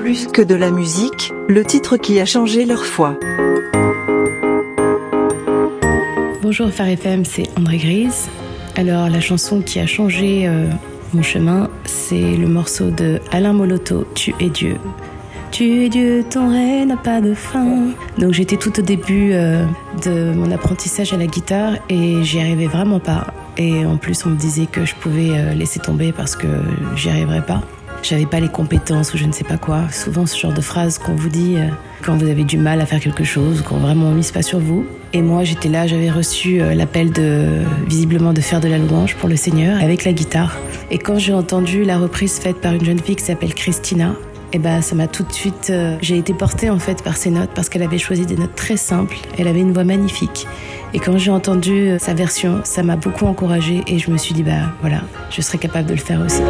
plus que de la musique, le titre qui a changé leur foi. Bonjour PHARE FM, c'est Andrée Grise. Alors la chanson qui a changé mon chemin, c'est le morceau de Alain Moloto, Tu es Dieu. Tu es Dieu, ton règne n'a pas de fin. Donc j'étais tout au début de mon apprentissage à la guitare et j'y arrivais vraiment pas. Et en plus on me disait que je pouvais laisser tomber parce que j'y arriverais pas. J'avais pas les compétences ou je ne sais pas quoi. Souvent ce genre de phrase qu'on vous dit quand vous avez du mal à faire quelque chose, qu'on vraiment on mise pas sur vous. Et moi j'étais là, j'avais reçu l'appel visiblement de faire de la louange pour le Seigneur avec la guitare. Et quand j'ai entendu la reprise faite par une jeune fille qui s'appelle Christina, et ça m'a tout de suite... j'ai été portée en fait par ces notes parce qu'elle avait choisi des notes très simples, elle avait une voix magnifique. Et quand j'ai entendu sa version, ça m'a beaucoup encouragée et je me suis dit voilà, je serais capable de le faire aussi.